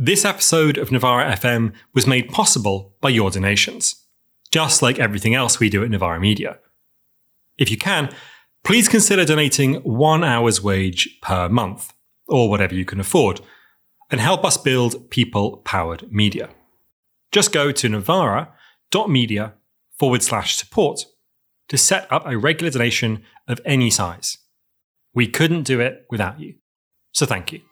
This episode of Novara FM was made possible by your donations, just like everything else we do at Novara Media. If you can, please consider donating 1 hour's wage per month, or whatever you can afford, and help us build people-powered media. Just go to novara.media/support to set up a regular donation of any size. We couldn't do it without you, so thank you.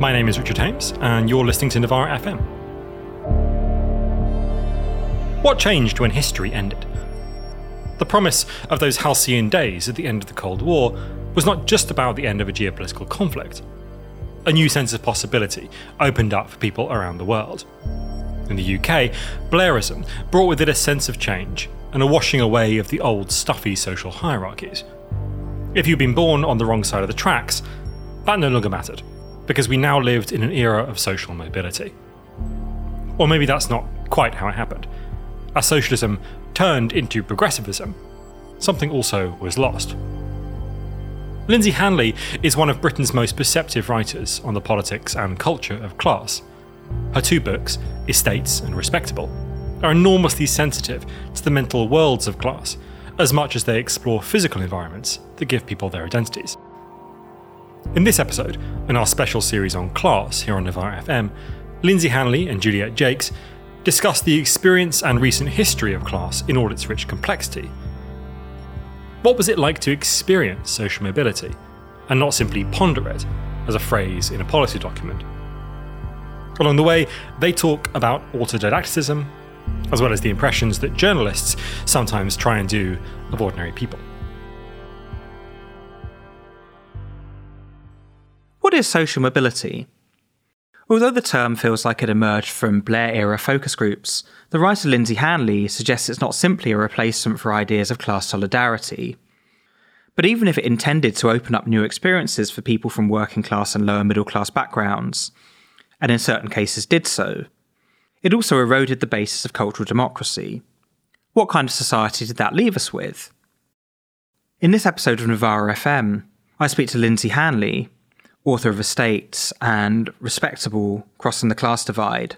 My name is Richard Hames, and you're listening to Novara FM. What changed when history ended? The promise of those halcyon days at the end of the Cold War was not just about the end of a geopolitical conflict. A new sense of possibility opened up for people around the world. In the UK, Blairism brought with it a sense of change and a washing away of the old stuffy social hierarchies. If you'd been born on the wrong side of the tracks, that no longer mattered, because we now lived in an era of social mobility. Or maybe that's not quite how it happened. As socialism turned into progressivism, something also was lost. Lynsey Hanley is one of Britain's most perceptive writers on the politics and culture of class. Her two books, Estates and Respectable, are enormously sensitive to the mental worlds of class, as much as they explore physical environments that give people their identities. In this episode, in our special series on class here on Novara FM, Lynsey Hanley and Juliette Jakes discuss the experience and recent history of class in all its rich complexity. What was it like to experience social mobility, and not simply ponder it as a phrase in a policy document? Along the way, they talk about autodidacticism, as well as the impressions that journalists sometimes try and do of ordinary people. What is social mobility? Although the term feels like it emerged from Blair-era focus groups, the writer Lynsey Hanley suggests it's not simply a replacement for ideas of class solidarity. But even if it intended to open up new experiences for people from working class and lower middle class backgrounds, and in certain cases did so, it also eroded the basis of cultural democracy. What kind of society did that leave us with? In this episode of Novara FM, I speak to Lynsey Hanley, author of Estates and Respectable, Crossing the Class Divide,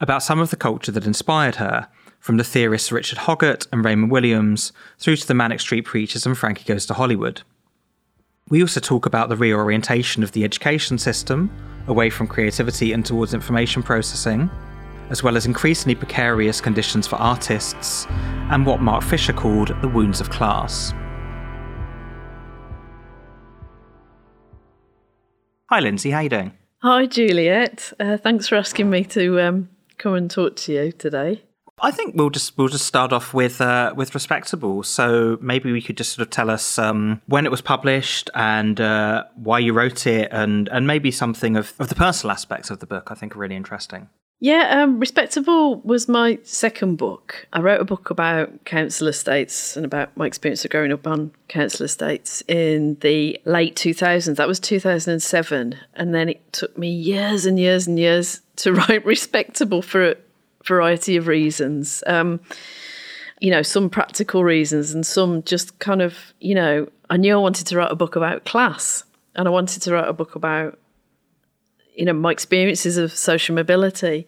about some of the culture that inspired her, from the theorists Richard Hoggart and Raymond Williams through to the Manic Street Preachers and Frankie Goes to Hollywood. We also talk about the reorientation of the education system, away from creativity and towards information processing, as well as increasingly precarious conditions for artists, and what Mark Fisher called the wounds of class. Hi Lynsey, how are you doing? Hi Juliet, thanks for asking me to come and talk to you today. I think we'll just start off with Respectable. So maybe we could just sort of tell us when it was published and why you wrote it, and maybe something of the personal aspects of the book. I think are really interesting. Yeah, Respectable was my second book. I wrote a book about council estates and about my experience of growing up on council estates in the late 2000s. That was 2007. And then it took me years and years and years to write Respectable for a variety of reasons. Some practical reasons and some just kind of, I knew I wanted to write a book about class, and I wanted to write a book about my experiences of social mobility,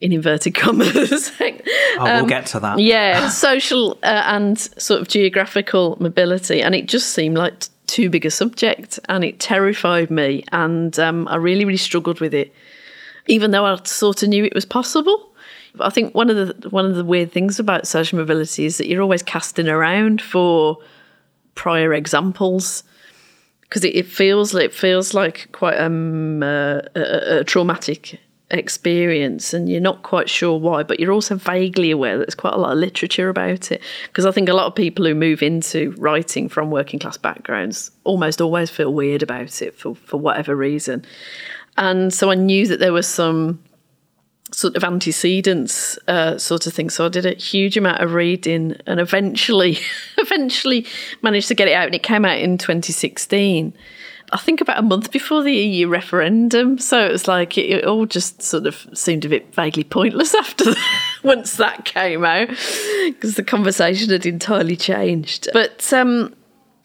in inverted commas. We'll get to that. Yeah, social and sort of geographical mobility. And it just seemed like too big a subject, and it terrified me. And I really, really struggled with it, even though I sort of knew it was possible. I think one of the weird things about social mobility is that you're always casting around for prior examples, because it feels like quite a traumatic experience, and you're not quite sure why, but you're also vaguely aware that there's quite a lot of literature about it. Because I think a lot of people who move into writing from working class backgrounds almost always feel weird about it for whatever reason. And so I knew that there was some sort of antecedents sort of thing. So I did a huge amount of reading and eventually managed to get it out, and it came out in 2016. I think about a month before the EU referendum, so it was like it all just sort of seemed a bit vaguely pointless after that, once that came out, because the conversation had entirely changed. But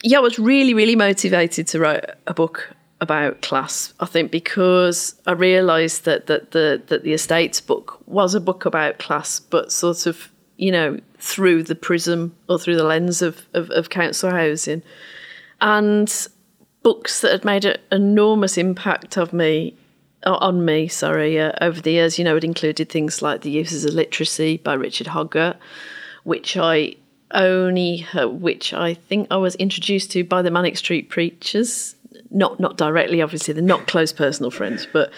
yeah, I was really, really motivated to write a book about class, I think, because I realised that the Estates book was a book about class, but sort of, you know, through the prism or through the lens of council housing. And books that had made an enormous impact on me, over the years. You know, it included things like The Uses of Literacy by Richard Hoggart, which I think I was introduced to by the Manic Street Preachers. Not directly, obviously, they're not close personal friends, but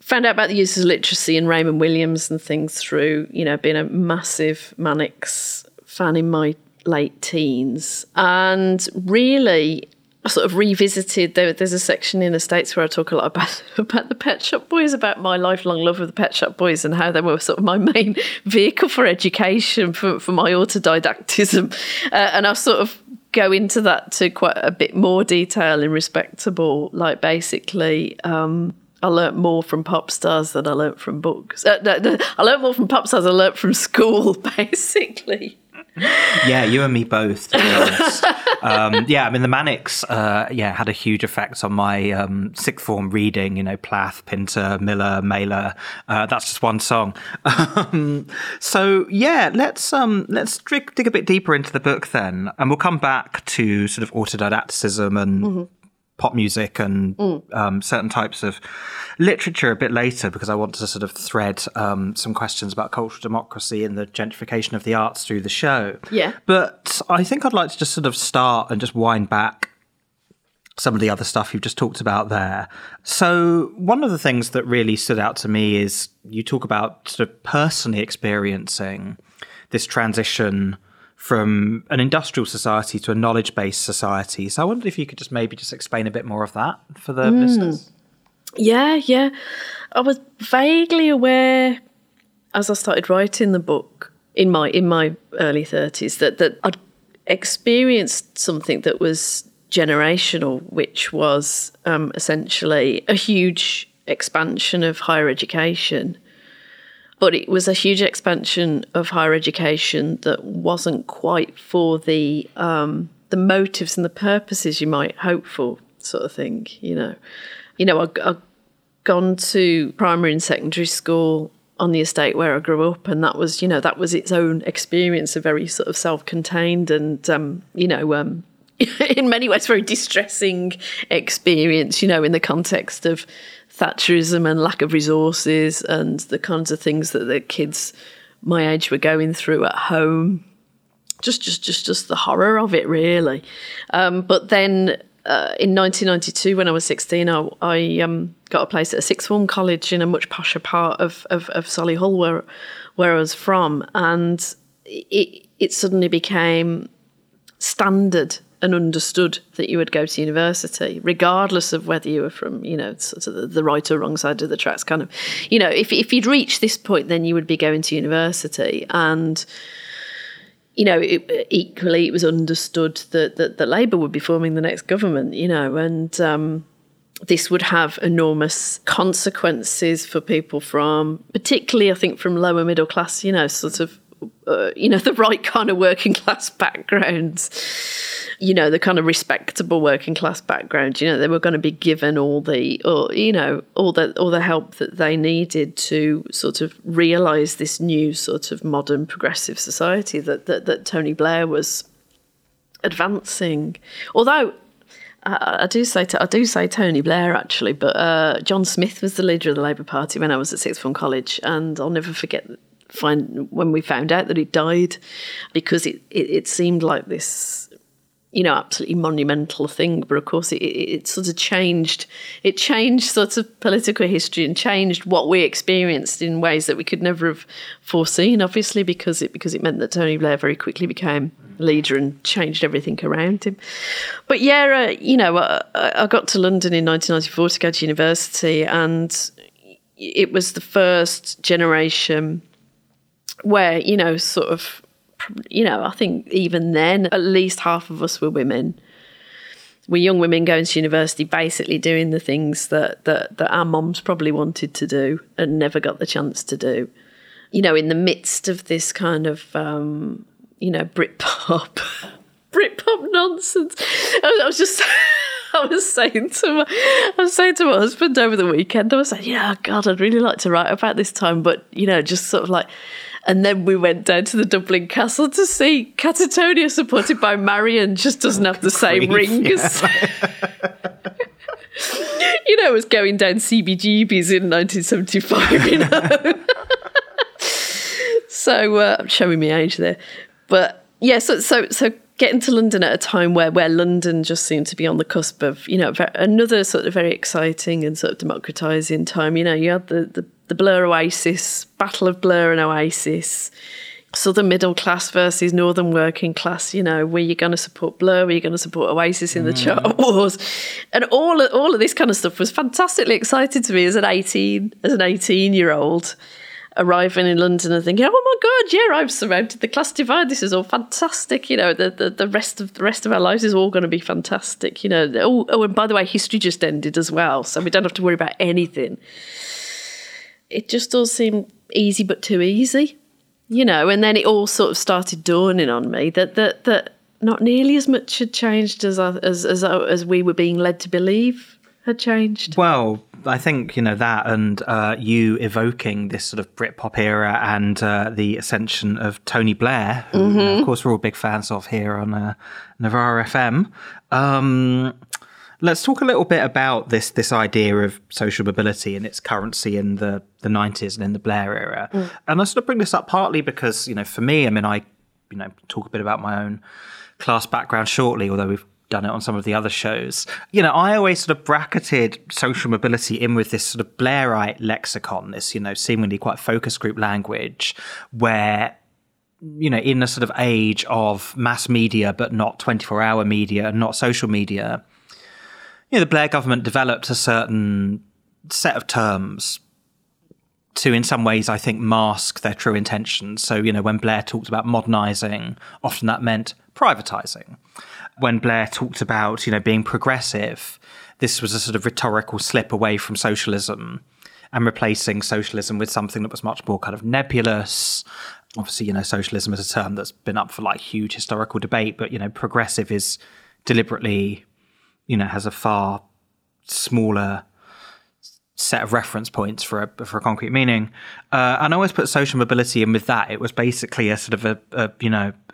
found out about The Uses of Literacy and Raymond Williams and things through, you know, being a massive Manics fan in my late teens. And really, I sort of revisited, there's a section in Estates where I talk a lot about the Pet Shop Boys, about my lifelong love of the Pet Shop Boys and how they were sort of my main vehicle for education, for my autodidactism. And I sort of go into that to quite a bit more detail in Respectable. Like, basically, I learnt more from pop stars than I learnt from books. I learnt more from pop stars than I learnt from school, basically. Yeah, you and me both, to be honest. Yeah, I mean, the Manics had a huge effect on my sixth form reading, you know, Plath, Pinter, Miller, Mailer. That's just one song. So, yeah, let's dig a bit deeper into the book then. And we'll come back to sort of autodidacticism and pop music and certain types of literature a bit later, because I want to sort of thread some questions about cultural democracy and the gentrification of the arts through the show. Yeah. But I think I'd like to just sort of start and just wind back some of the other stuff you've just talked about there. So one of the things that really stood out to me is you talk about sort of personally experiencing this transition from an industrial society to a knowledge-based society. So I wondered if you could just maybe just explain a bit more of that for the listeners. Yeah. I was vaguely aware as I started writing the book in my early 30s that I'd experienced something that was generational, which was essentially a huge expansion of higher education. But it was a huge expansion of higher education that wasn't quite for the motives and the purposes you might hope for, sort of thing, you know. You know, I'd gone to primary and secondary school on the estate where I grew up, and that was, you know, that was its own experience, a very sort of self-contained and, you know, in many ways very distressing experience, you know, in the context of Thatcherism and lack of resources and the kinds of things that the kids my age were going through at home. Just the horror of it, really. But then in 1992, when I was 16, I got a place at a sixth form college in a much posher part of Solihull, where I was from. And it suddenly became standard and understood that you would go to university, regardless of whether you were from, you know, sort of the right or wrong side of the tracks, kind of, you know, if you'd reached this point, then you would be going to university. And, you know, equally, it was understood that Labour would be forming the next government, you know, and this would have enormous consequences for people from, particularly, I think, from lower middle class, you know, sort of, you know, the right kind of working class backgrounds, you know, the kind of respectable working class background. You know, they were going to be given all the help that they needed to sort of realise this new sort of modern progressive society that Tony Blair was advancing. Although I do say Tony Blair, actually, but John Smith was the leader of the Labour Party when I was at sixth form college, and I'll never forget when we found out that he died, because it seemed like this, you know, absolutely monumental thing. But of course, it sort of changed. It changed sort of political history and changed what we experienced in ways that we could never have foreseen. Obviously, because it meant that Tony Blair very quickly became leader and changed everything around him. But yeah, you know, I got to London in 1994 to go to university, and it was the first generation where, you know, sort of, you know, I think even then, at least half of us were women. we're young women going to university, basically doing the things that our mums probably wanted to do and never got the chance to do. You know, in the midst of this kind of, Britpop, Britpop nonsense. I was saying to my husband over the weekend, I was saying, God, I'd really like to write about this time, but, just sort of like... And then we went down to the Dublin Castle to see Catatonia, supported by Marion, just doesn't have the same ring. It was going down CBGBs in 1975, So I'm showing my age there. But, yeah, so getting to London at a time where London just seemed to be on the cusp of, another sort of very exciting and sort of democratising time. You had the Blur Oasis, battle of Blur and Oasis, southern middle class versus northern working class. Were you going to support Blur? Were you going to support Oasis in the chart wars? And all of this kind of stuff was fantastically exciting to me as an 18-year-old arriving in London and thinking, oh my God, yeah, I've surmounted the class divide. This is all fantastic. The rest of our lives is all going to be fantastic. And by the way, history just ended as well, so we don't have to worry about anything. It just all seemed easy but too easy, and then it all sort of started dawning on me that not nearly as much had changed as we were being led to believe had changed. Well, I think, that and you evoking this sort of Britpop era and the ascension of Tony Blair, who, of course, we're all big fans of here on Novara FM. Let's talk a little bit about this idea of social mobility and its currency in the 90s and in the Blair era. Mm. And I sort of bring this up partly because, for me, I talk a bit about my own class background shortly, although we've done it on some of the other shows. I always sort of bracketed social mobility in with this sort of Blairite lexicon, this, seemingly quite focus group language where... in a sort of age of mass media, but not 24-hour media and not social media, the Blair government developed a certain set of terms to, in some ways, I think, mask their true intentions. So, when Blair talked about modernising, often that meant privatising. When Blair talked about, being progressive, this was a sort of rhetorical slip away from socialism and replacing socialism with something that was much more kind of nebulous. Obviously, socialism is a term that's been up for like huge historical debate, but, progressive is deliberately, has a far smaller set of reference points for a concrete meaning. And I always put social mobility in with that. It was basically a sort of a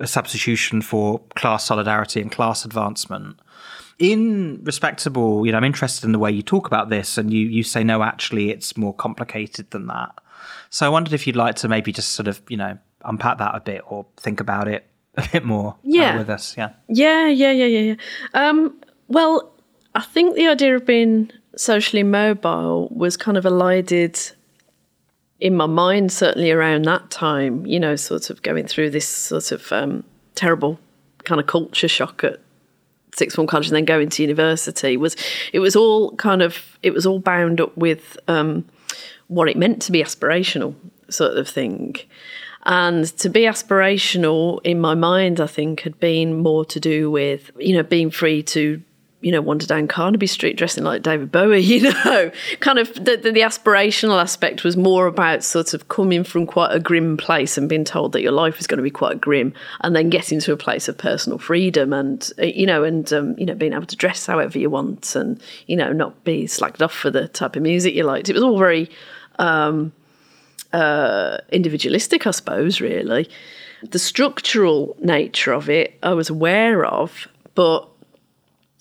substitution for class solidarity and class advancement. In Respectable, I'm interested in the way you talk about this, and you say, no, actually, it's more complicated than that. So I wondered if you'd like to maybe just sort of, unpack that a bit or think about it a bit more with us. Yeah. Well, I think the idea of being socially mobile was kind of elided in my mind, certainly around that time, sort of going through this sort of terrible kind of culture shock at sixth form college and then going to university. It was all bound up with... what it meant to be aspirational sort of thing. And to be aspirational in my mind, I think, had been more to do with, being free to, wander down Carnaby Street dressing like David Bowie, kind of the aspirational aspect was more about sort of coming from quite a grim place and being told that your life is going to be quite grim and then getting to a place of personal freedom and being able to dress however you want and, not be slagged off for the type of music you liked. It was all very... individualistic, I suppose, really. The structural nature of it I was aware of, but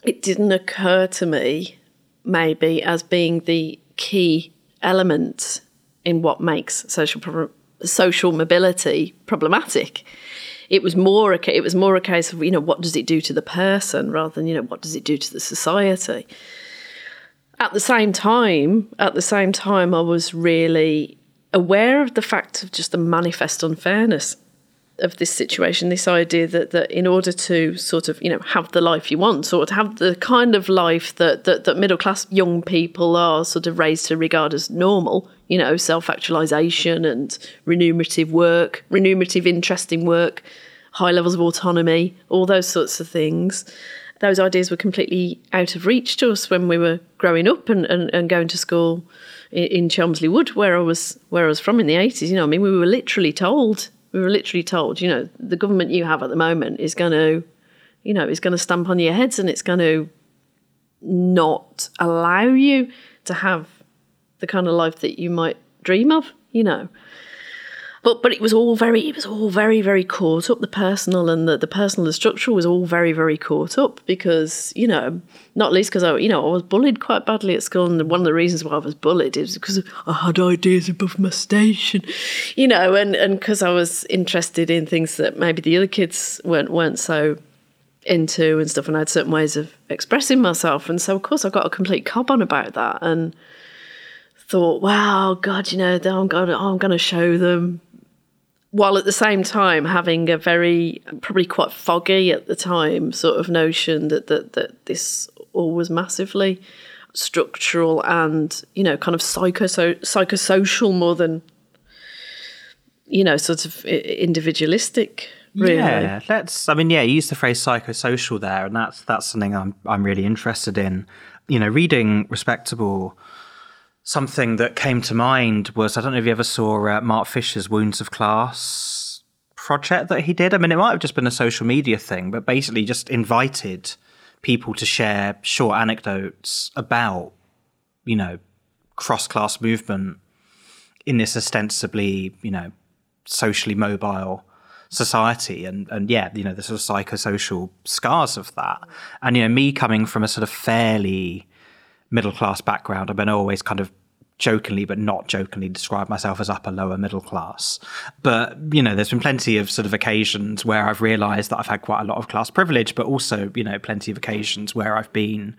it didn't occur to me maybe as being the key element in what makes social mobility problematic. It was more a case of, what does it do to the person rather than, what does it do to the society? At the same time, I was really... aware of the fact of just the manifest unfairness of this situation, this idea that in order to sort of, have the life you want or to have the kind of life that middle-class young people are sort of raised to regard as normal, self-actualisation and remunerative, interesting work, high levels of autonomy, all those sorts of things, those ideas were completely out of reach to us when we were growing up and going to school in Chelmsley Wood, where I was from in the 80s. You know, I mean, we were literally told, you know, the government you have at the moment is going to, you know, is going to stamp on your heads and it's going to not allow you to have the kind of life that you might dream of, you know. But it was all very, very caught up. The personal and the personal and structural was all very, very caught up because, you know, not least because I was bullied quite badly at school, and one of the reasons why I was bullied is because I had ideas above my station, you know, and because I was interested in things that maybe the other kids weren't so into and stuff, and I had certain ways of expressing myself, and so of course I got a complete cob on about that and thought, wow, God, you know, I'm going to show them. While at the same time having a very, probably quite foggy at the time, sort of notion that this all was massively structural and, you know, kind of psychosocial more than, you know, sort of individualistic, really. Yeah, you used the phrase psychosocial there, and that's something I'm really interested in. You know, reading Respectable, something that came to mind was, I don't know if you ever saw Mark Fisher's Wounds of Class project that he did. I mean, it might have just been a social media thing, but basically just invited people to share short anecdotes about, you know, cross-class movement in this ostensibly, you know, socially mobile society and yeah, you know, the sort of psychosocial scars of that. And, you know, me coming from a sort of fairly middle-class background. I've been always kind of jokingly, but not jokingly, describe myself as upper, lower middle class. But, you know, there's been plenty of sort of occasions where I've realised that I've had quite a lot of class privilege, but also, you know, plenty of occasions where I've been,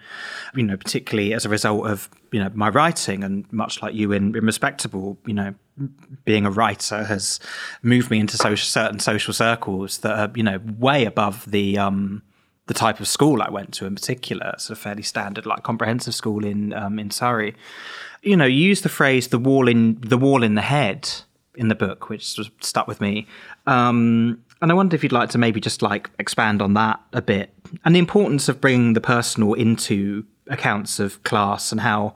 you know, particularly as a result of, you know, my writing, and much like you in Respectable, you know, being a writer has moved me into certain social circles that are, you know, way above the type of school I went to in particular, sort of fairly standard, like comprehensive school in Surrey. You know, you use the phrase the wall in the head in the book, which sort of stuck with me. And I wonder if you'd like to maybe just like expand on that a bit, and the importance of bringing the personal into accounts of class, and how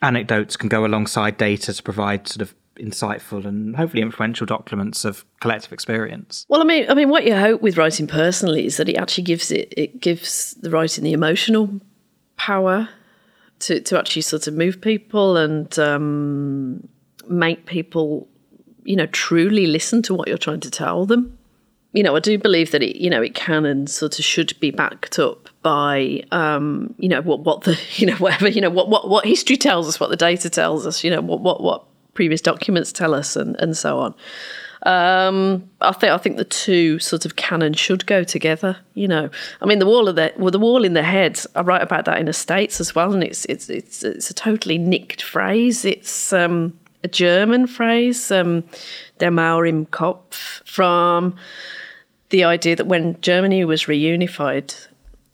anecdotes can go alongside data to provide sort of insightful and hopefully influential documents of collective experience. Well, I mean, what you hope with writing personally is that it actually gives the writing the emotional power to actually sort of move people and make people, you know, truly listen to what you're trying to tell them. You know, I do believe that it, you know, it can and sort of should be backed up by, you know, what history tells us, what the data tells us, you know, what previous documents tell us and so on. I think the two sort of can and should go together, you know. I mean, the wall in the head, I write about that in Estates as well, and it's a totally nicked phrase. It's a German phrase, der Mauer im Kopf, from the idea that when Germany was reunified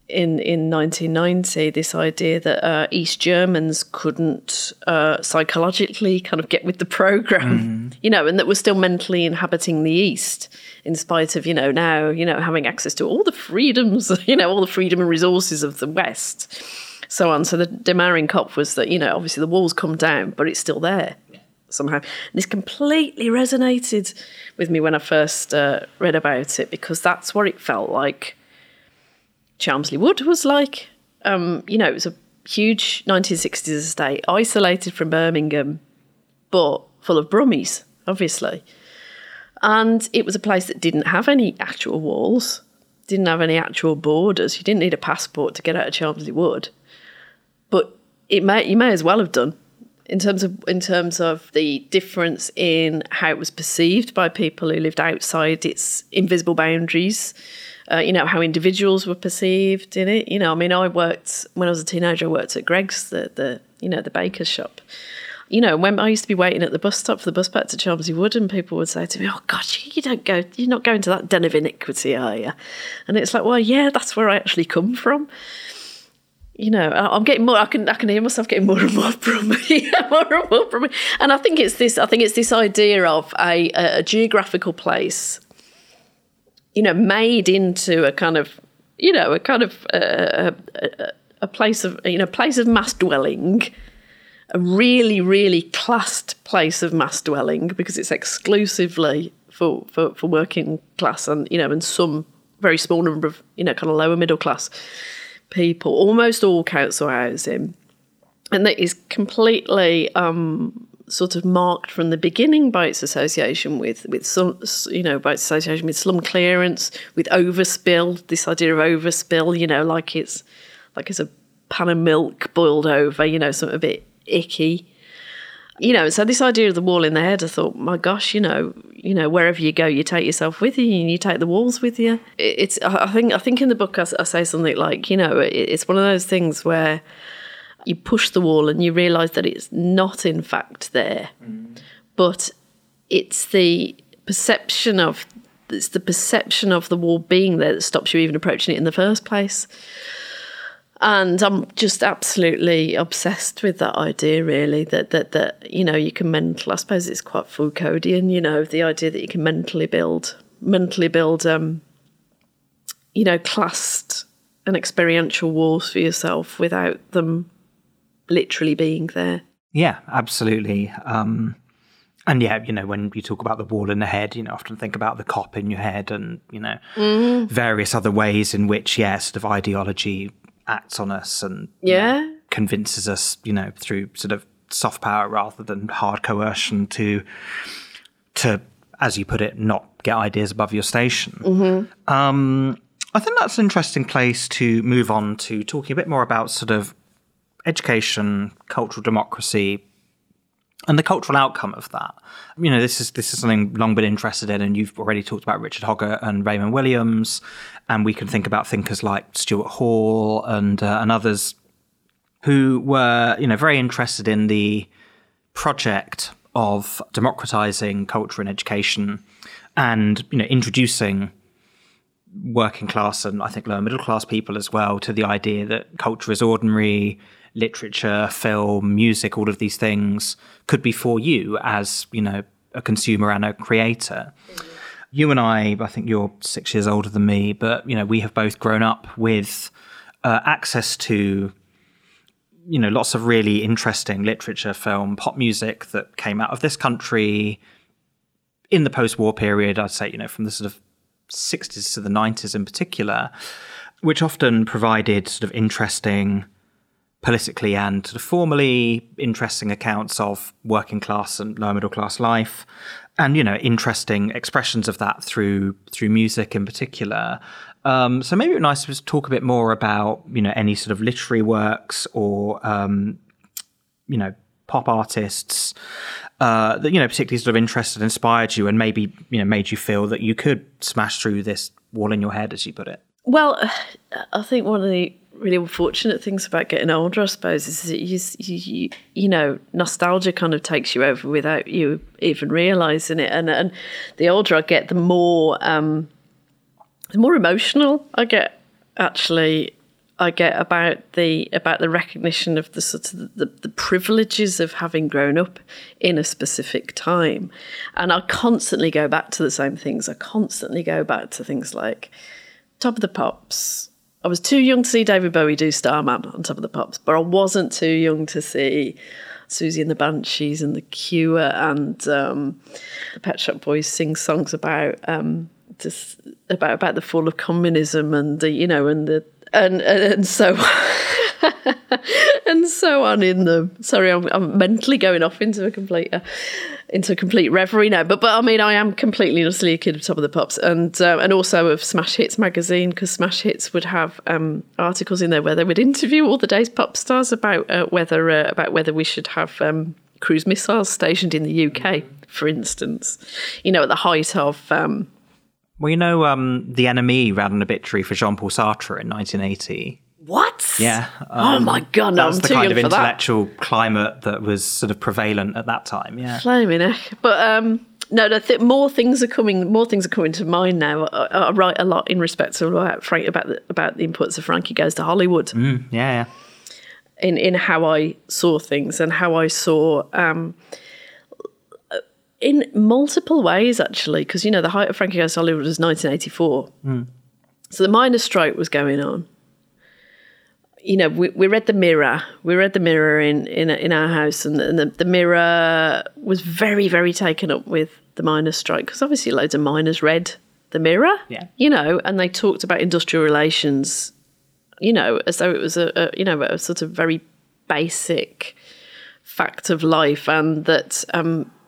in 1990, this idea that East Germans couldn't psychologically kind of get with the program, you know, and that we're still mentally inhabiting the East in spite of, you know, now, you know, having access to all the freedoms, you know, all the freedom and resources of the West, so on. So the demarin cop was that, you know, obviously the wall's come down, but it's still there somehow. And this completely resonated with me when I first read about it, because that's what it felt like Chelmsley Wood was like. You know, it was a huge 1960s estate, isolated from Birmingham, but full of Brummies, obviously. And it was a place that didn't have any actual walls, didn't have any actual borders. You didn't need a passport to get out of Chelmsley Wood, but you may as well have done. In terms of the difference in how it was perceived by people who lived outside its invisible boundaries, you know, how individuals were perceived in it. You know, I mean, when I was a teenager, I worked at Greg's, the baker's shop. You know, when I used to be waiting at the bus stop for the bus back to Chelmsley Wood, and people would say to me, oh, gosh, you're not going to that den of iniquity, are you? And it's like, well, yeah, that's where I actually come from. You know, I'm getting more. I can hear myself getting more and more Brummie, more and more Brummie. And I think it's this. I think it's this idea of a geographical place, you know, made into a kind of you know, a kind of a place of, you know, place of mass dwelling, a really, really classed place of mass dwelling, because it's exclusively for working class and, you know, and some very small number of, you know, kind of lower middle class people, almost all council housing. And that is completely sort of marked from the beginning by its association with some, you know, by its association with slum clearance, with overspill, this idea of overspill, you know, like it's a pan of milk boiled over, you know, something a bit icky. You know, so this idea of the wall in the head, I thought, my gosh, you know, wherever you go, you take yourself with you, and you take the walls with you. It's, I think in the book I say something like, you know, it's one of those things where you push the wall and you realise that it's not in fact there, but it's the perception of the wall being there that stops you even approaching it in the first place. And I'm just absolutely obsessed with that idea, really, that you know, you can mental, I suppose it's quite Foucauldian, you know, the idea that you can mentally build you know, classed and experiential walls for yourself without them literally being there. Yeah, absolutely. And yeah, you know, when you talk about the wall in the head, you know, often think about the cop in your head and, you know, various other ways in which, yeah, sort of ideology acts on us and you know, convinces us, you know, through sort of soft power rather than hard coercion to, as you put it, not get ideas above your station. Mm-hmm. I think that's an interesting place to move on to talking a bit more about sort of education, cultural democracy, and the cultural outcome of that. You know, this is something long been interested in, and you've already talked about Richard Hoggart and Raymond Williams, and we can think about thinkers like Stuart Hall and others who were, you know, very interested in the project of democratizing culture and education and, you know, introducing working class and I think lower middle class people as well to the idea that culture is ordinary, literature, film, music, all of these things could be for you as, you know, a consumer and a creator. Mm-hmm. You and I think you're 6 years older than me, but, you know, we have both grown up with access to, you know, lots of really interesting literature, film, pop music that came out of this country in the post-war period, I'd say, you know, from the sort of 60s to the 90s in particular, which often provided sort of interesting, politically and sort of formally interesting accounts of working class and lower middle class life, and, you know, interesting expressions of that through music in particular. So maybe it would be nice to talk a bit more about, you know, any sort of literary works or you know, pop artists that, you know, particularly sort of interested, inspired you, and maybe, you know, made you feel that you could smash through this wall in your head, as you put it. Well, I think one of the really unfortunate things about getting older, I suppose, is that you know, nostalgia kind of takes you over without you even realising it. And the older I get, the more emotional I get. Actually, I get about the recognition of the sort of the privileges of having grown up in a specific time. And I constantly go back to the same things. I constantly go back to things like Top of the Pops. I was too young to see David Bowie do Starman on Top of the Pops, but I wasn't too young to see Susie and the Banshees and The Cure and the Pet Shop Boys sing songs about the fall of communism and the, you know, and so on in them. Sorry, I'm mentally going off into a complete reverie now. But I mean, I am completely and utterly a kid of Top of the Pops, and also of Smash Hits magazine, because Smash Hits would have articles in there where they would interview all the day's pop stars about whether we should have cruise missiles stationed in the UK, for instance. You know, at the height of well, you know, The Enemy ran an obituary for Jean-Paul Sartre in 1980. What? Yeah. Oh my God, that was the kind of intellectual climate that was sort of prevalent at that time. Yeah. Flaming heck. But more things are coming to mind now. I write a lot in Respectable about the importance of Frankie Goes to Hollywood. Mm, yeah. In how I saw things and how I saw in multiple ways, actually, because, you know, the height of Frankie Goes to Hollywood was 1984. Mm. So the miners' strike was going on. You know, we read the Mirror. We read the Mirror in our house, and the Mirror was very, very taken up with the miners' strike, because obviously loads of miners read the Mirror, yeah. You know, and they talked about industrial relations, you know, as though it was a sort of very basic fact of life, and that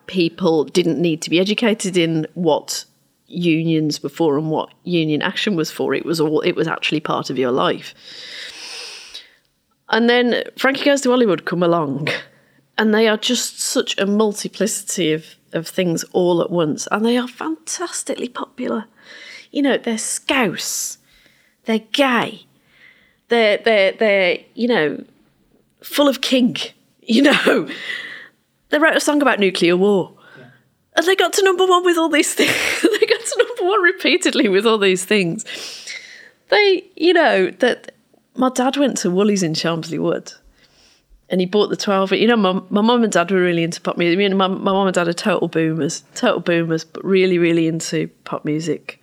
people didn't need to be educated in what unions were for and what union action was for. It was actually part of your life. And then Frankie Goes to Hollywood come along, and they are just such a multiplicity of things all at once, and they are fantastically popular. You know, they're scouse, they're gay, they're you know, full of kink. You know, they wrote a song about nuclear war, yeah. And they got to number one with all these things. They got to number one repeatedly with all these things. They, you know, that my dad went to Woolies in Chelmsley Wood, and he bought the 12. You know, my mum and dad were really into pop music. I mean, my mum and dad are total boomers, but really, really into pop music.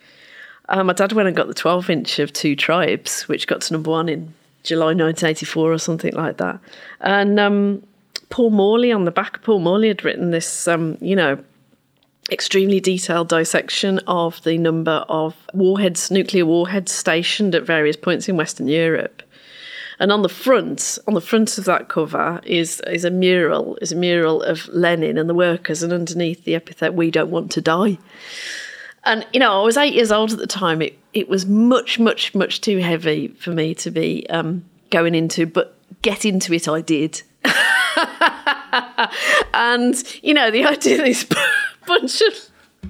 My dad went and got the 12-inch of Two Tribes, which got to number one in July 1984 or something like that. And Paul Morley on the back. Paul Morley had written this, you know, extremely detailed dissection of the number of nuclear warheads stationed at various points in Western Europe. And on the front of that cover is a mural of Lenin and the workers, and underneath the epithet, "We don't want to die." And, you know, I was 8 years old at the time. It was much, much, much too heavy for me to be going into, but get into it I did. And, you know, the idea of this bunch of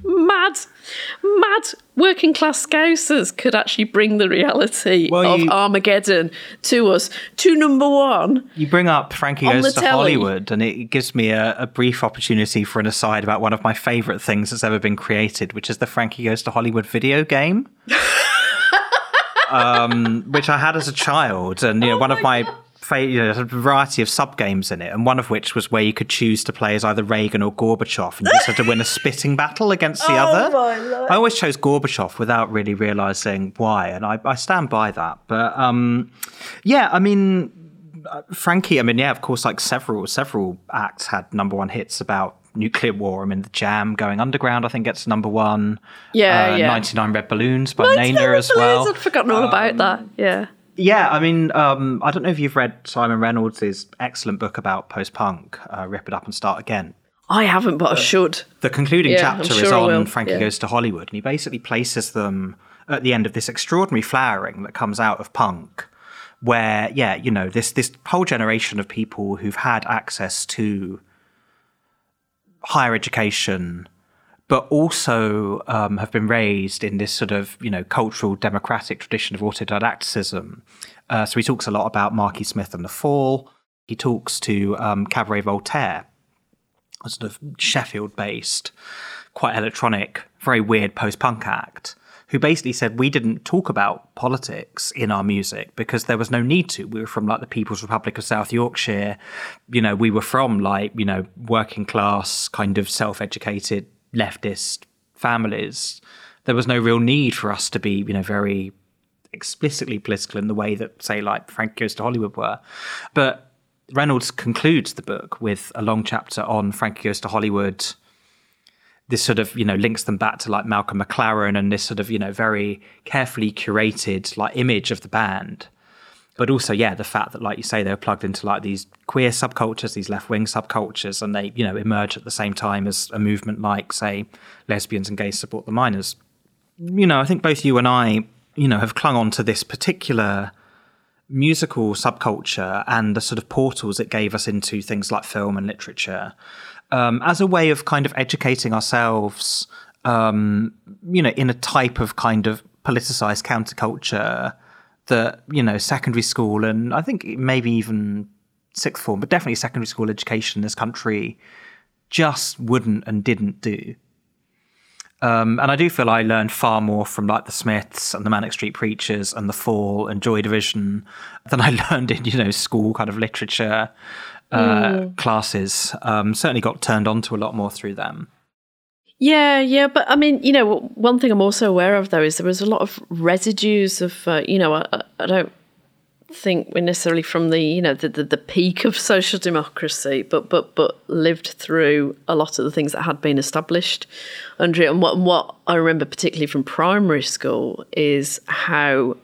mad working class scousers could actually bring the reality of Armageddon to us, to number one. You bring up Frankie Goes to Hollywood, and it gives me a brief opportunity for an aside about one of my favourite things that's ever been created, which is the Frankie Goes to Hollywood video game, which I had as a child, and you know, a variety of sub-games in it, and one of which was where you could choose to play as either Reagan or Gorbachev, and you just had to win a spitting battle against the other. My Lord. I always chose Gorbachev without really realising why, and I stand by that. But, yeah, I mean, Frankie, yeah, of course, like several acts had number one hits about nuclear war. I mean, The Jam, Going Underground, I think gets number one. Yeah, 99 Red Balloons by Naylor as well. I'd forgotten all about that, yeah. Yeah, I mean, I don't know if you've read Simon Reynolds' excellent book about post-punk, Rip It Up and Start Again. I haven't, but I should. The concluding chapter is on Frankie Goes to Hollywood, and he basically places them at the end of this extraordinary flowering that comes out of punk, where, yeah, you know, this whole generation of people who've had access to higher education, but also have been raised in this sort of, you know, cultural democratic tradition of autodidacticism. So he talks a lot about Marky Smith and The Fall. He talks to Cabaret Voltaire, a sort of Sheffield-based, quite electronic, very weird post-punk act, who basically said, we didn't talk about politics in our music because there was no need to. We were from, like, the People's Republic of South Yorkshire. You know, we were from, like, you know, working class, kind of self-educated, leftist families. There was no real need for us to be, you know, very explicitly political in the way that, say, like Frankie Goes to Hollywood were. But Reynolds concludes the book with a long chapter on Frankie Goes to Hollywood. This sort of, you know, links them back to like Malcolm McLaren and this sort of, you know, very carefully curated like image of the band. But also, yeah, the fact that, like you say, they were plugged into like these queer subcultures, these left-wing subcultures, and they, you know, emerge at the same time as a movement like, say, Lesbians and Gays Support the Minors. You know, I think both you and I, you know, have clung on to this particular musical subculture and the sort of portals it gave us into things like film and literature as a way of kind of educating ourselves, you know, in a type of kind of politicised counterculture that, you know, secondary school and I think maybe even sixth form, but definitely secondary school education in this country just wouldn't and didn't do. And I do feel I learned far more from like the Smiths and the Manic Street Preachers and The Fall and Joy Division than I learned in, you know, school kind of literature classes. Certainly got turned on to a lot more through them. Yeah. But I mean, you know, one thing I'm also aware of, though, is there was a lot of residues of, I don't think we're necessarily from the peak of social democracy, but lived through a lot of the things that had been established under it. And what I remember particularly from primary school is how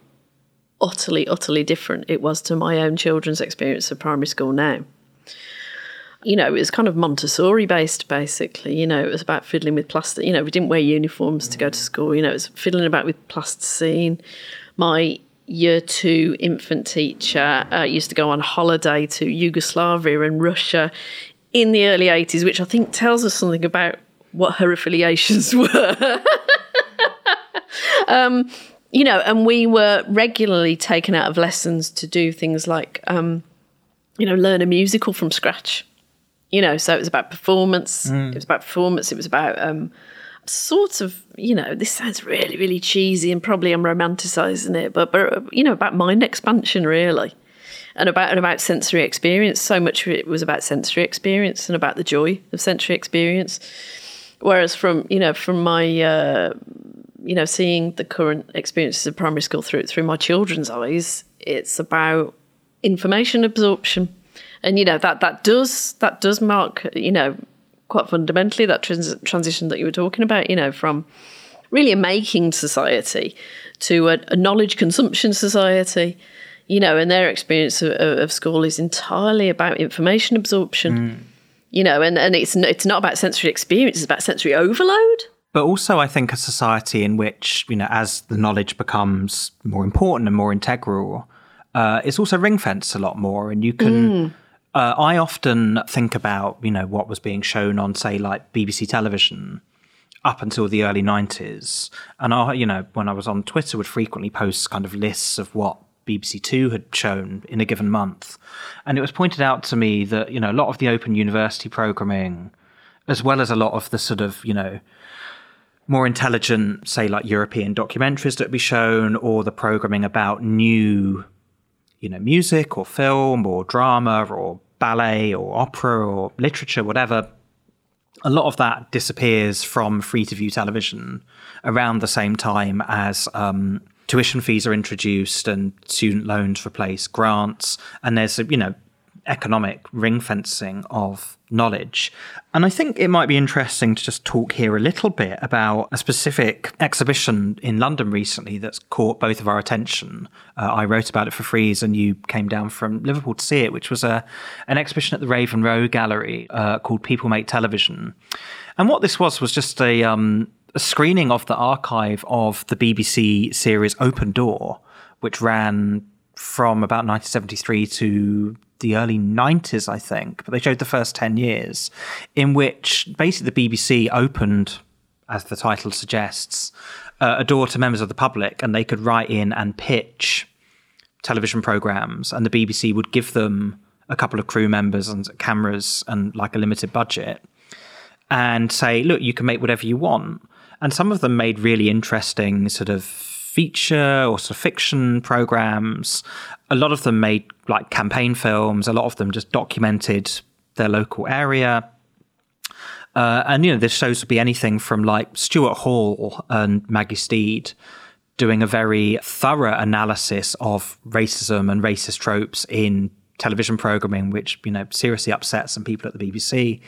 utterly different it was to my own children's experience of primary school now. You know, it was kind of Montessori based, basically. You know, it was about fiddling with plastic. You know, we didn't wear uniforms to go to school. You know, it was fiddling about with plasticine. My year two infant teacher used to go on holiday to Yugoslavia and Russia in the early 80s, which I think tells us something about what her affiliations were. You know, and we were regularly taken out of lessons to do things like, learn a musical from scratch. You know, so it was about performance. It was about performance. It was about... sort of, you know, this sounds really, really cheesy and probably I'm romanticising it, but you know, about mind expansion really, and about sensory experience. So much of it was about sensory experience and about the joy of sensory experience. Whereas from my, seeing the current experiences of primary school through my children's eyes, it's about information absorption. And, you know, that does mark, you know, quite fundamentally that transition that you were talking about, you know, from really a making society to a knowledge consumption society, you know, and their experience of school is entirely about information absorption, you know, and it's not about sensory experience, it's about sensory overload. But also I think a society in which, you know, as the knowledge becomes more important and more integral, it's also ring-fenced a lot more, and you can... I often think about, you know, what was being shown on, say, like BBC television up until the early 90s. And, when I was on Twitter, would frequently post kind of lists of what BBC Two had shown in a given month. And it was pointed out to me that, you know, a lot of the open university programming, as well as a lot of the sort of, you know, more intelligent, say, like European documentaries that would be shown, or the programming about new, you know, music or film or drama or ballet or opera or literature, whatever, a lot of that disappears from free-to-view television around the same time as tuition fees are introduced and student loans replace grants. And there's, you know, economic ring-fencing of knowledge. And I think it might be interesting to just talk here a little bit about a specific exhibition in London recently that's caught both of our attention. I wrote about it for Freeze and you came down from Liverpool to see it, which was an exhibition at the Raven Row Gallery called People Make Television. And what this was just a screening of the archive of the BBC series Open Door, which ran from about 1973 to the early 90s, I think, but they showed the first 10 years, in which basically the BBC opened, as the title suggests, a door to members of the public, and they could write in and pitch television programmes, and the BBC would give them a couple of crew members and cameras and like a limited budget and say, look, you can make whatever you want. And some of them made really interesting sort of feature or sort of fiction programs. A lot of them made like campaign films. A lot of them just documented their local area. And, you know, the shows would be anything from like Stuart Hall and Maggie Stead doing a very thorough analysis of racism and racist tropes in television programming, which, you know, seriously upset some people at the BBC,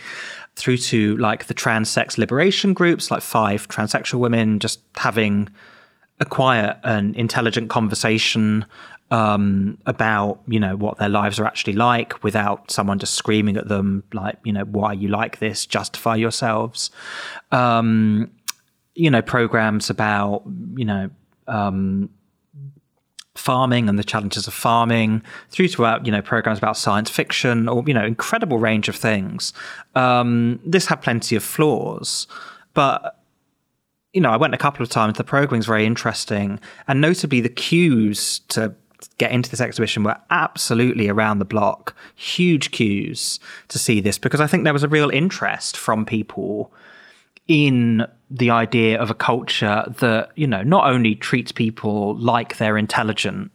through to like the trans sex liberation groups, like 5 transsexual women just having a quiet and intelligent conversation about, you know, what their lives are actually like without someone just screaming at them, like, you know, why are you like this? Justify yourselves. You know, programs about, you know, farming and the challenges of farming, through to, you know, programs about science fiction or, you know, incredible range of things. This had plenty of flaws, but, you know, I went a couple of times. The programming's very interesting. And notably, the queues to get into this exhibition were absolutely around the block. Huge queues to see this, because I think there was a real interest from people in the idea of a culture that, you know, not only treats people like they're intelligent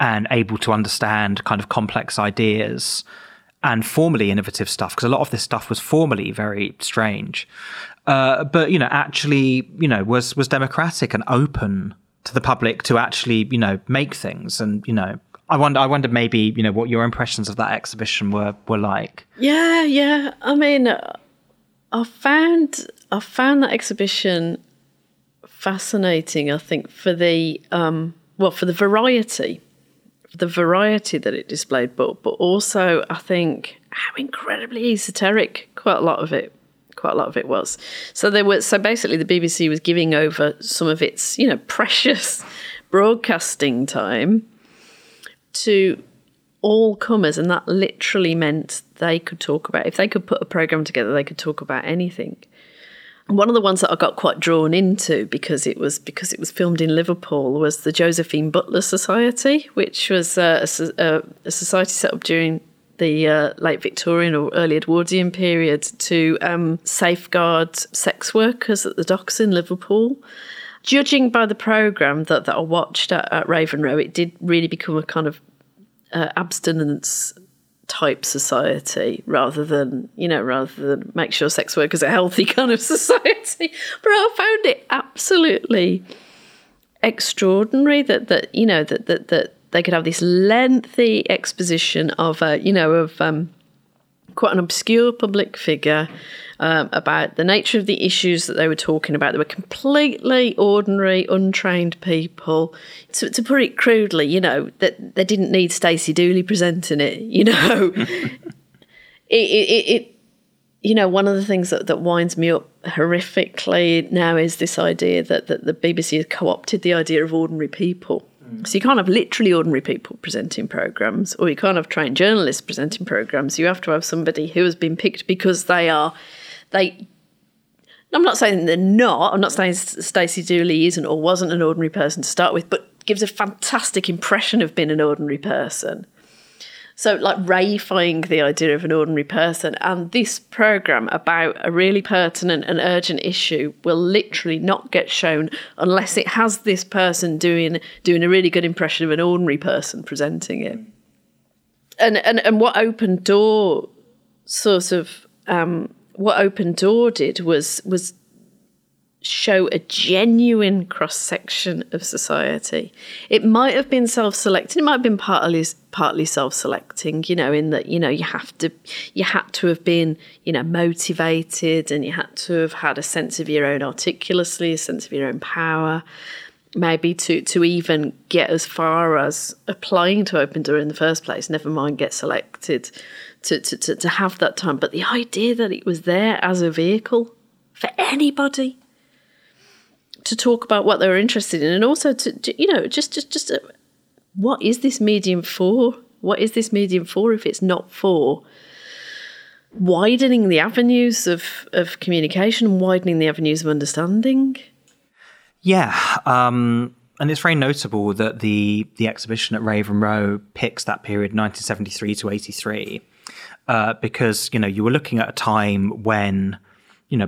and able to understand kind of complex ideas and formally innovative stuff, because a lot of this stuff was formally very strange, but actually was democratic and open to the public to actually make things. And I wonder maybe what your impressions of that exhibition were like. Yeah. I mean, I found that exhibition fascinating. I think for the variety that it displayed, but also I think how incredibly esoteric quite a lot of it was. So basically the BBC was giving over some of its precious broadcasting time to all comers, and that literally meant they could talk about, if they could put a programme together, they could talk about anything. And one of the ones that I got quite drawn into because it was filmed in Liverpool was the Josephine Butler Society, which was a society set up during the late Victorian or early Edwardian period to safeguard sex workers at the docks in Liverpool. Judging by the programme that I watched at Raven Row, it did really become a kind of abstinence type society rather than make sure sex workers are healthy kind of society. But I found it absolutely extraordinary that they could have this lengthy exposition of quite an obscure public figure, about the nature of the issues that they were talking about. They were completely ordinary, untrained people. To put it crudely, that they didn't need Stacey Dooley presenting it. One of the things that winds me up horrifically now is this idea that the BBC has co-opted the idea of ordinary people. So you can't have literally ordinary people presenting programmes, or you can't have trained journalists presenting programmes. You have to have somebody who has been picked because they. I'm not saying they're not. I'm not saying Stacey Dooley isn't or wasn't an ordinary person to start with, but gives a fantastic impression of being an ordinary person. So like reifying the idea of an ordinary person, and this programme about a really pertinent and urgent issue will literally not get shown unless it has this person doing a really good impression of an ordinary person presenting it. And what Open Door did was show a genuine cross-section of society. It might have been self-selecting. It might have been partly self-selecting, in that, you had to have been, motivated, and you had to have had a sense of your own articulacy, a sense of your own power, maybe to even get as far as applying to Open Door in the first place, never mind get selected, to have that time. But the idea that it was there as a vehicle for anybody to talk about what they were interested in, and also to what is this medium for? What is this medium for if it's not for widening the avenues of communication, widening the avenues of understanding? Yeah, and it's very notable that the exhibition at Raven Row picks that period, 1973 to 83, because, you were looking at a time when,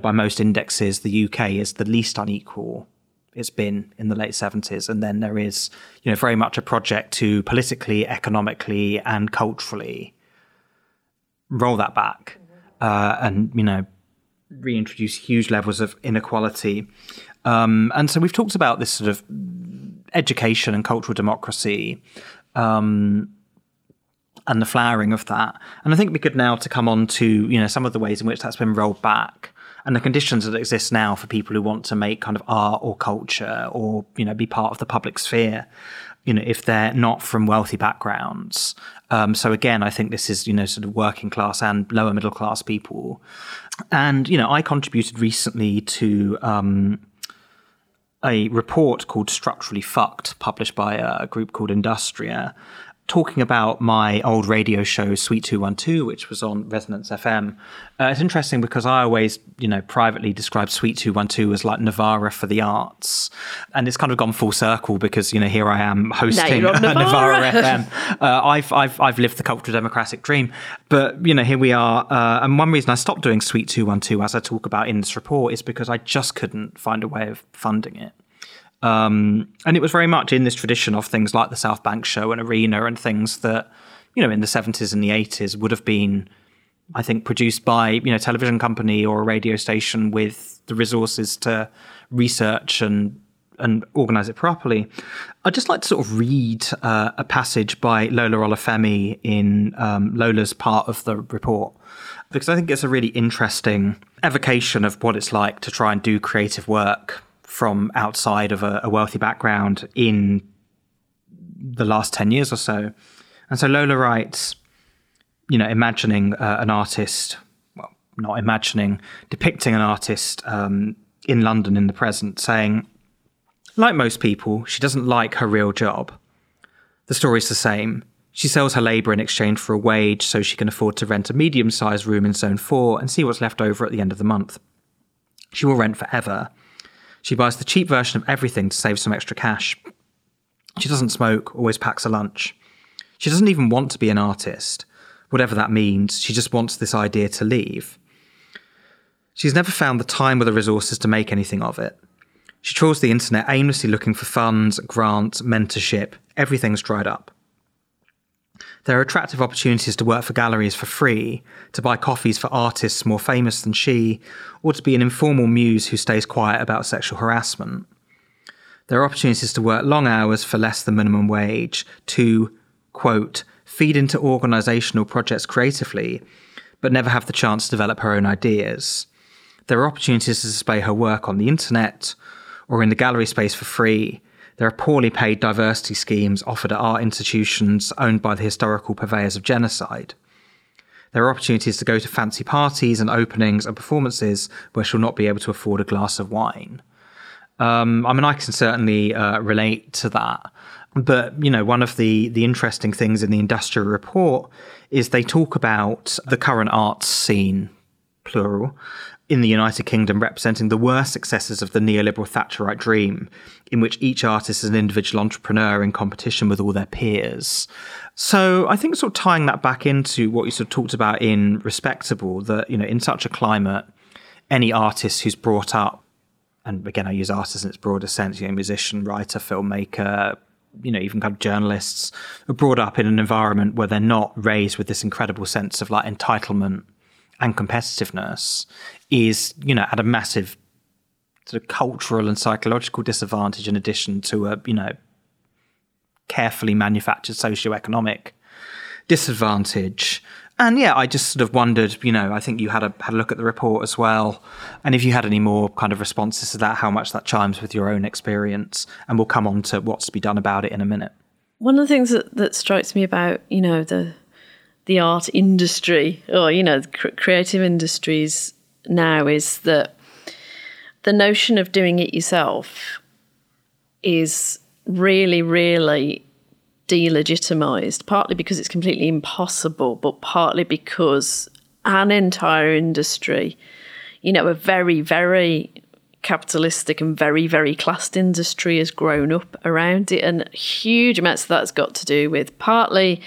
by most indexes, the UK is the least unequal it's been in the late 70s. And then there is, very much a project to politically, economically and culturally roll that back and, reintroduce huge levels of inequality. And so we've talked about this sort of education and cultural democracy and the flowering of that. And I think we could now to come on to, some of the ways in which that's been rolled back, and the conditions that exist now for people who want to make kind of art or culture or, be part of the public sphere, if they're not from wealthy backgrounds. So again, I think this is, sort of working class and lower middle class people. And, I contributed recently to a report called Structurally Fucked, published by a group called Industria, talking about my old radio show, Suite 212, which was on Resonance FM. It's interesting because I always, privately describe Suite 212 as like Novara for the arts. And it's kind of gone full circle because, here I am hosting Novara FM. I've lived the cultural democratic dream. But, here we are. And one reason I stopped doing Suite 212, as I talk about in this report, is because I just couldn't find a way of funding it. And it was very much in this tradition of things like the South Bank Show and Arena and things that, you know, in the 70s and the 80s would have been, I think, produced by, you know, a television company or a radio station with the resources to research and organise it properly. I'd just like to sort of read a passage by Lola Olufemi in Lola's part of the report, because I think it's a really interesting evocation of what it's like to try and do creative work from outside of a wealthy background in the last 10 years or so. And so Lola writes, you know, depicting an artist in London in the present, saying, like most people, she doesn't like her real job. The story's the same. She sells her labour in exchange for a wage so she can afford to rent a medium-sized room in Zone 4 and see what's left over at the end of the month. She will rent forever. She buys the cheap version of everything to save some extra cash. She doesn't smoke, always packs a lunch. She doesn't even want to be an artist. Whatever that means, she just wants this idea to leave. She's never found the time or the resources to make anything of it. She trawls the internet aimlessly looking for funds, grants, mentorship. Everything's dried up. There are attractive opportunities to work for galleries for free, to buy coffees for artists more famous than she, or to be an informal muse who stays quiet about sexual harassment. There are opportunities to work long hours for less than minimum wage, to, quote, feed into organisational projects creatively, but never have the chance to develop her own ideas. There are opportunities to display her work on the internet, or in the gallery space for free. There are poorly paid diversity schemes offered at art institutions owned by the historical purveyors of genocide. There are opportunities to go to fancy parties and openings and performances where she'll not be able to afford a glass of wine. I mean, I can certainly relate to that. But, you know, one of the interesting things in the Industrial Report is they talk about the current arts scene, plural, in the United Kingdom representing the worst successes of the neoliberal Thatcherite dream, in which each artist is an individual entrepreneur in competition with all their peers. So I think sort of tying that back into what you sort of talked about in Respectable, that, you know, in such a climate, any artist who's brought up, and again, I use artists in its broader sense, you know, musician, writer, filmmaker, you know, even kind of journalists, are brought up in an environment where they're not raised with this incredible sense of like entitlement and competitiveness, is, you know, at a massive sort of cultural and psychological disadvantage in addition to a, you know, carefully manufactured socioeconomic disadvantage. And yeah, I just sort of wondered, you know, I think you had a look at the report as well, and if you had any more kind of responses to that, how much that chimes with your own experience, and we'll come on to what's to be done about it in a minute. One of the things that strikes me about, you know, the art industry, or, you know, creative industries now, is that the notion of doing it yourself is really, really delegitimised, partly because it's completely impossible, but partly because an entire industry, you know, a very, very capitalistic and very, very classed industry has grown up around it. And huge amounts of that's got to do with partly,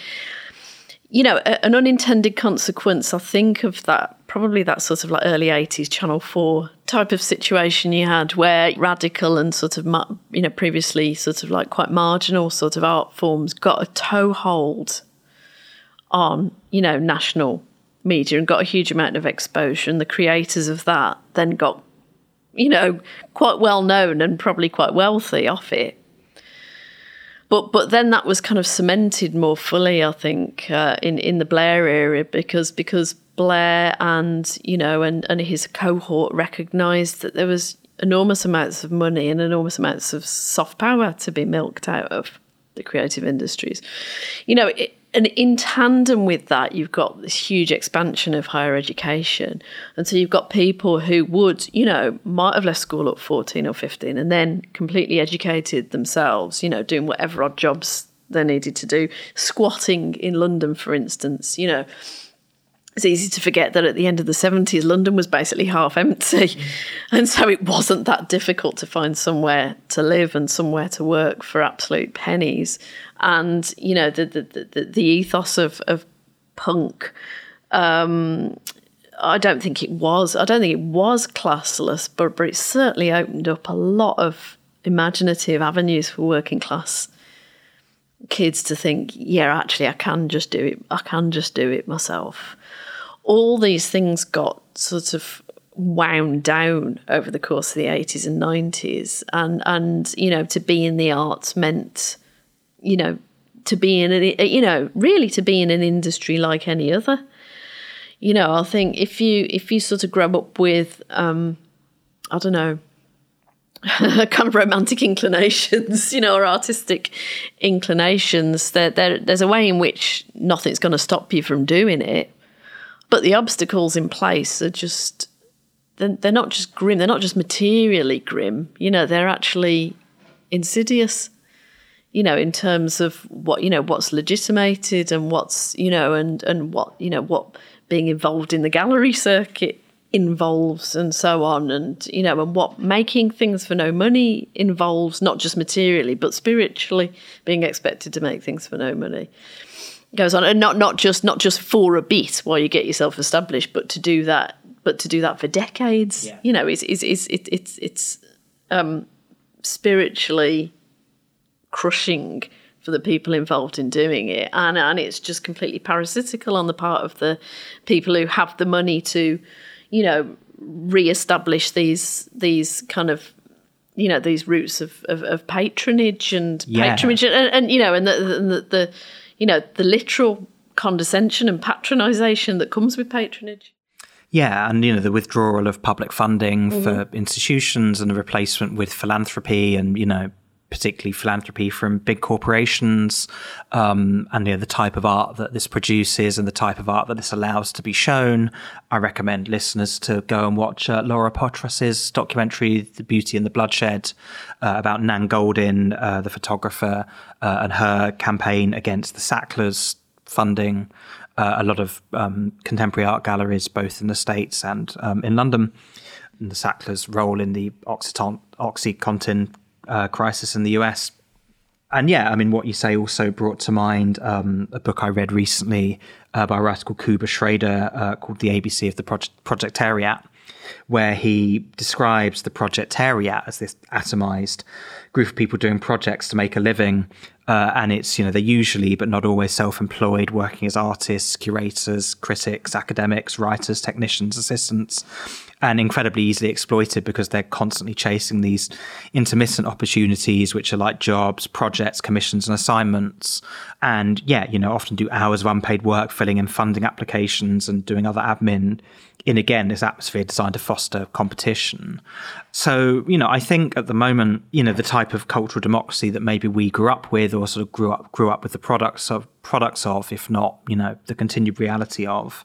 you know, an unintended consequence, I think, of that, probably that sort of like early 80s Channel 4 type of situation you had, where radical and sort of, you know, previously sort of like quite marginal sort of art forms got a toehold on, you know, national media and got a huge amount of exposure. And the creators of that then got, you know, quite well known and probably quite wealthy off it. But then that was kind of cemented more fully, I think, in the Blair era, because Blair and, you know, and his cohort recognised that there was enormous amounts of money and enormous amounts of soft power to be milked out of the creative industries. You know, and in tandem with that, you've got this huge expansion of higher education. And so you've got people who would, you know, might have left school at 14 or 15 and then completely educated themselves, you know, doing whatever odd jobs they needed to do. Squatting in London, for instance, you know, it's easy to forget that at the end of the 70s, London was basically half empty. And so it wasn't that difficult to find somewhere to live and somewhere to work for absolute pennies. And, you know, the ethos of punk, I don't think it was classless, but it certainly opened up a lot of imaginative avenues for working class kids to think, yeah, actually, I can just do it. I can just do it myself. All these things got sort of wound down over the course of the 80s and 90s. And you know, to be in the arts meant, you know, to be in, you know, really to be in an industry like any other. You know, I think if you sort of grow up with, I don't know, kind of romantic inclinations, you know, or artistic inclinations, there's a way in which nothing's going to stop you from doing it. But the obstacles in place are just, they're not just grim, they're not just materially grim, you know, they're actually insidious, you know, in terms of what, you know, what's legitimated and what's, you know, and what, you know, what being involved in the gallery circuit involves and so on, and, you know, and what making things for no money involves, not just materially but spiritually, being expected to make things for no money goes on, and not just for a bit while you get yourself established, but to do that for decades. Yeah. You know, it's spiritually crushing for the people involved in doing it, and it's just completely parasitical on the part of the people who have the money to, you know, re-establish these kind of, you know, these roots of patronage and patronage, and you know, and the you know, the literal condescension and patronisation that comes with patronage. Yeah, and, you know, the withdrawal of public funding for institutions and the replacement with philanthropy, and, you know, particularly philanthropy from big corporations, and, you know, the type of art that this produces and the type of art that this allows to be shown. I recommend listeners to go and watch Laura Poitras's documentary, The Beauty and the Bloodshed, about Nan Goldin, the photographer, and her campaign against the Sacklers funding a lot of contemporary art galleries, both in the States and in London, and the Sacklers' role in the OxyContin crisis in the US. And yeah, I mean, what you say also brought to mind a book I read recently by a writer called Kuba Schrader called The ABC of the Projectariat, where he describes the Projectariat as this atomized group of people doing projects to make a living. And it's, you know, they're usually, but not always, self-employed, working as artists, curators, critics, academics, writers, technicians, assistants, and incredibly easily exploited because they're constantly chasing these intermittent opportunities, which are like jobs, projects, commissions, and assignments. And yeah, you know, often do hours of unpaid work, filling in funding applications and doing other admin in, again, this atmosphere designed to foster competition. So, you know, I think at the moment, you know, the type of cultural democracy that maybe we grew up with, or sort of grew up with the products of, if not, you know, the continued reality of,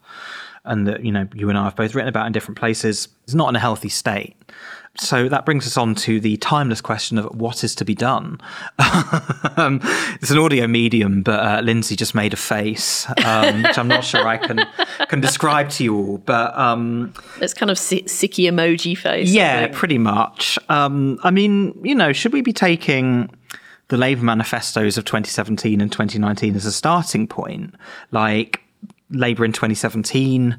and that, you know, you and I have both written about in different places, is not in a healthy state. So that brings us on to the timeless question of what is to be done. It's an audio medium, but Lynsey just made a face, which I'm not sure I can describe to you all. But it's kind of sicky emoji face. Yeah, pretty much. I mean, you know, should we be taking the Labour manifestos of 2017 and 2019 as a starting point? Like, Labour in 2017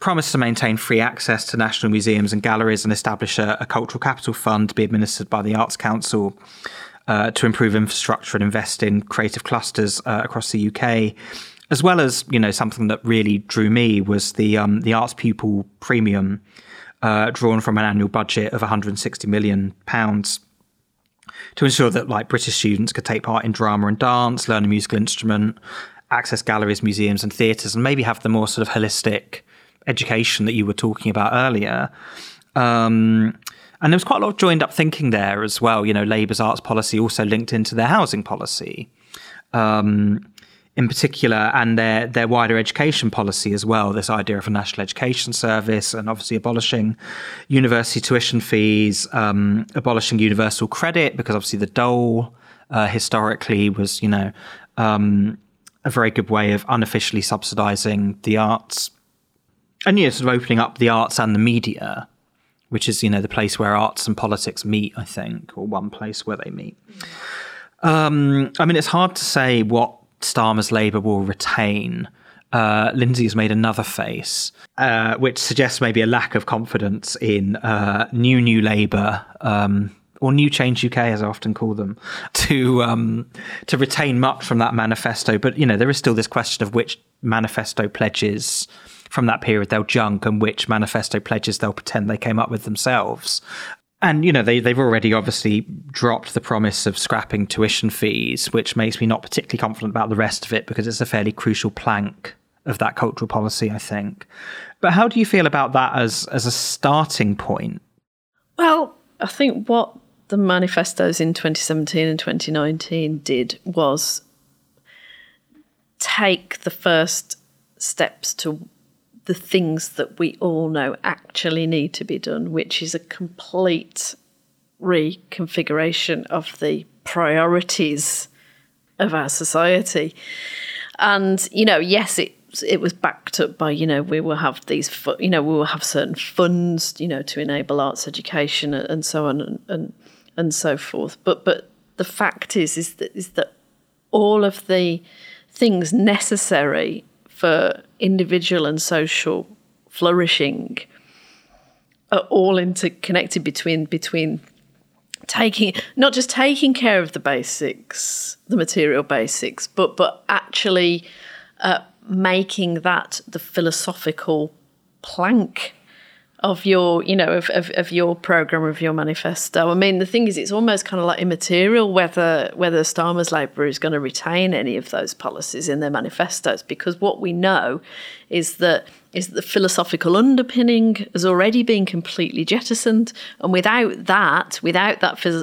promised to maintain free access to national museums and galleries and establish a cultural capital fund to be administered by the Arts Council, to improve infrastructure and invest in creative clusters across the UK, as well as, you know, something that really drew me was the Arts Pupil Premium, drawn from an annual budget of £160 million. To ensure that, like, British students could take part in drama and dance, learn a musical instrument, access galleries, museums and theatres, and maybe have the more sort of holistic education that you were talking about earlier. And there was quite a lot of joined up thinking there as well. You know, Labour's arts policy also linked into their housing policy, in particular, and their wider education policy as well, this idea of a national education service, and obviously abolishing university tuition fees, abolishing universal credit, because obviously the dole historically was, you know, a very good way of unofficially subsidising the arts, and, you know, sort of opening up the arts and the media, which is, you know, the place where arts and politics meet, I think, or one place where they meet. I mean, it's hard to say what Starmer's Labour will retain. Lynsey has made another face, which suggests maybe a lack of confidence in new Labour, or New Change UK, as I often call them, to retain much from that manifesto. But, you know, there is still this question of which manifesto pledges from that period they'll junk and which manifesto pledges they'll pretend they came up with themselves. And, you know, they've already obviously dropped the promise of scrapping tuition fees, which makes me not particularly confident about the rest of it, because it's a fairly crucial plank of that cultural policy, I think. But how do you feel about that as a starting point? Well, I think what the manifestos in 2017 and 2019 did was take the first steps to the things that we all know actually need to be done, which is a complete reconfiguration of the priorities of our society. And, you know, yes, it was backed up by, you know, we will have these, you know, we will have certain funds, you know, to enable arts education and so on and so forth. But the fact is that all of the things necessary for individual and social flourishing are all interconnected between not just taking care of the basics, the material basics, but actually making that the philosophical plank of your, you know, of your programme, of your manifesto. I mean, the thing is, it's almost kind of like immaterial whether Starmer's Labour is going to retain any of those policies in their manifestos, because what we know is that the philosophical underpinning has already been completely jettisoned, and without that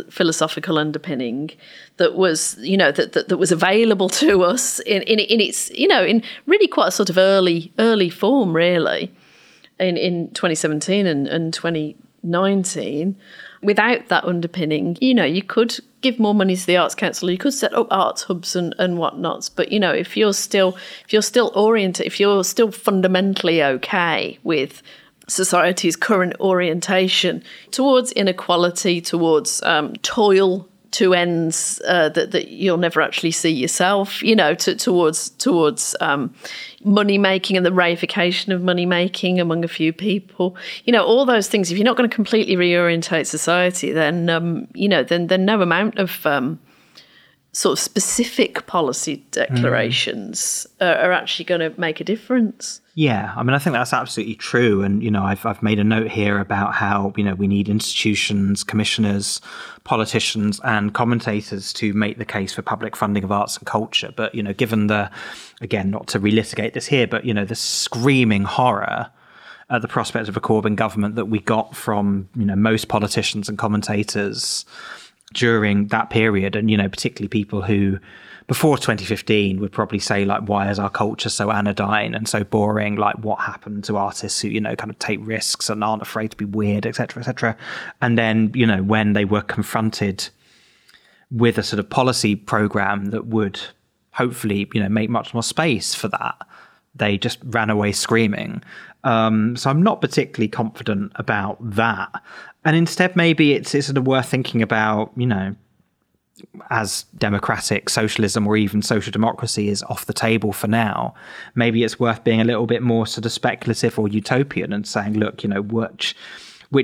philosophical underpinning that was, you know, that was available to us in its, you know, in really quite a sort of early form, really. In 2017 and 2019, without that underpinning, you know, you could give more money to the Arts Council, you could set up arts hubs and whatnots, but, you know, if you're still fundamentally okay with society's current orientation towards inequality, towards toil, two ends that you'll never actually see yourself, you know, towards money making and the reification of money making among a few people, you know, all those things. If you're not going to completely reorientate society, then no amount of sort of specific policy declarations are actually going to make a difference. Yeah, I mean, I think that's absolutely true. And, you know, I've made a note here about how, you know, we need institutions, commissioners, politicians and commentators to make the case for public funding of arts and culture. But, you know, given the, again, not to relitigate this here, but, you know, the screaming horror at the prospect of a Corbyn government that we got from, you know, most politicians and commentators during that period, and, you know, particularly people who before 2015 would probably say, like, why is our culture so anodyne and so boring? Like, what happened to artists who, you know, kind of take risks and aren't afraid to be weird, et cetera, et cetera. And then, you know, when they were confronted with a sort of policy program that would hopefully, you know, make much more space for that, they just ran away screaming. So I'm not particularly confident about that. And instead, maybe it's sort of worth thinking about, you know, as democratic socialism or even social democracy is off the table for now, maybe it's worth being a little bit more sort of speculative or utopian and saying, look, you know, which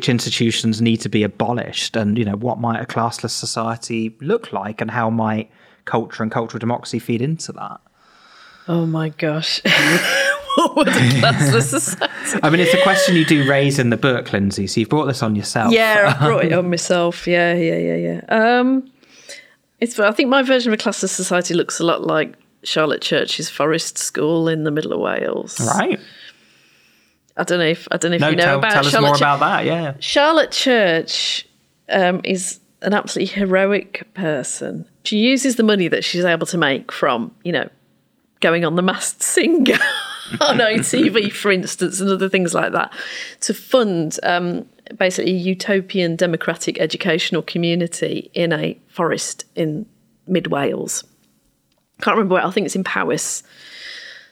institutions need to be abolished, and, you know, what might a classless society look like, and how might culture and cultural democracy feed into that? Oh my gosh. What would a classless society? I mean, it's a question you do raise in the book, Lynsey, so you've brought this on yourself. Yeah, I brought it on myself. Yeah. I think my version of a classless society looks a lot like Charlotte Church's Forest School in the middle of Wales. Right. I don't know if you know about Charlotte. Tell us more about that, yeah. Charlotte Church is an absolutely heroic person. She uses the money that she's able to make from, you know, going on The Masked Singer on ITV, for instance, and other things like that, to fund basically a utopian democratic educational community in a forest in mid Wales. Can't remember where, I think it's in Powys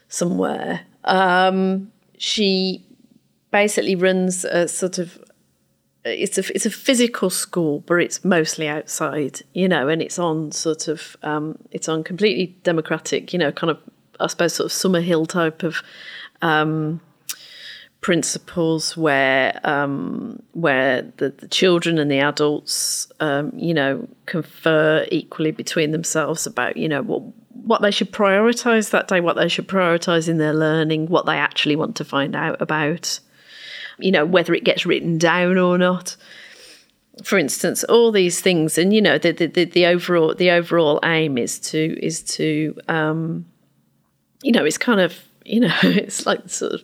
somewhere. She basically runs a sort of, it's a physical school, but it's mostly outside, you know, and it's on sort of, it's on completely democratic, you know, kind of, I suppose, sort of Summerhill type of principles where the children and the adults, confer equally between themselves about, what they should prioritise that day, what they should prioritise in their learning, what they actually want to find out about, whether it gets written down or not. For instance, all these things, and the overall aim is to it's kind of it's like sort of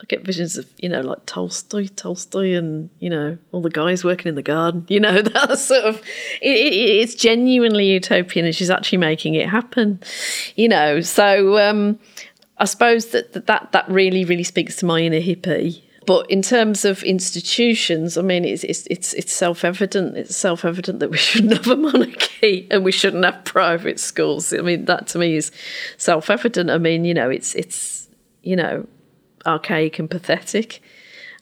I get visions of like Tolstoy, and all the guys working in the garden, that sort of it's genuinely utopian, and she's actually making it happen, So I suppose that really really speaks to my inner hippie. But in terms of institutions, I mean, it's self-evident. It's self-evident that we shouldn't have a monarchy and we shouldn't have private schools. I mean, that to me is self-evident. I mean, it's archaic and pathetic.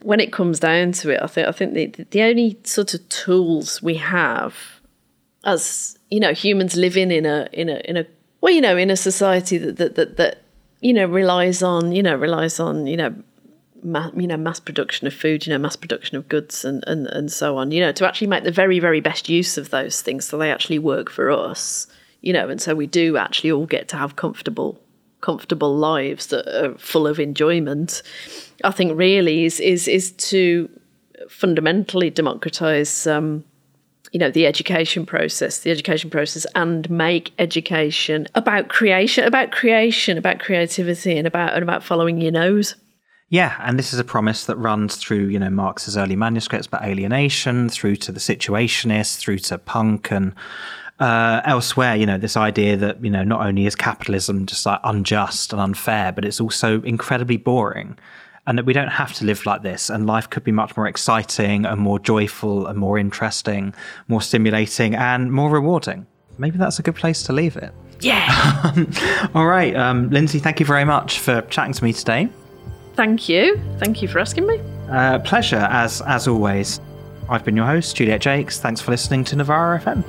When it comes down to it, I think the only sort of tools we have as humans living in a society that relies on mass production of food, mass production of goods and so on, to actually make the very, very best use of those things so they actually work for us, and so we do actually all get to have comfortable lives that are full of enjoyment, I think really is to fundamentally democratise, the education process and make education about creation, about creativity and about following your nose. Yeah, and this is a promise that runs through, Marx's early manuscripts, but Alienation, through to the Situationists, through to Punk and elsewhere, this idea that, not only is capitalism just like unjust and unfair, but it's also incredibly boring, and that we don't have to live like this, and life could be much more exciting and more joyful and more interesting, more stimulating and more rewarding. Maybe that's a good place to leave it. Yeah! All right, Lynsey, thank you very much for chatting to me today. Thank you. Thank you for asking me. Pleasure, as always. I've been your host, Juliette Jakes. Thanks for listening to Novara FM.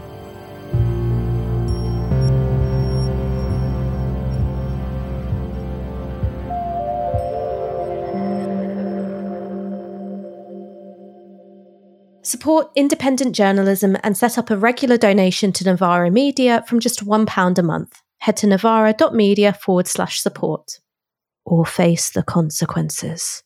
Support independent journalism and set up a regular donation to Novara Media from just £1 a month. Head to novara.media/support. Or face the consequences.